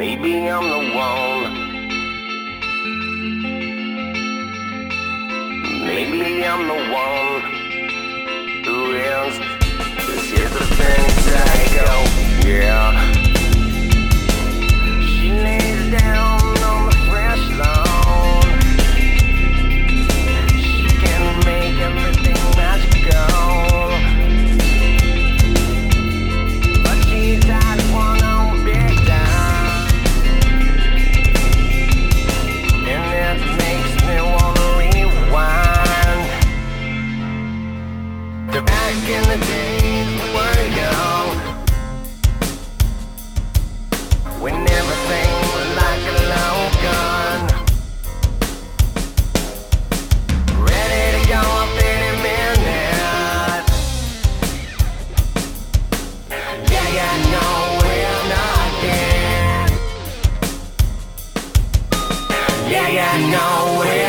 Maybe I'm the one. Maybe I'm the one who is. This is the things I go, yeah. She lays down on the fresh lawn. She can make everything magical, but she's tired of one. Back in the days were young, when everything was like a long gun, ready to go up any minute. Yeah, yeah, no, we're not dead. Yeah, yeah, no, we're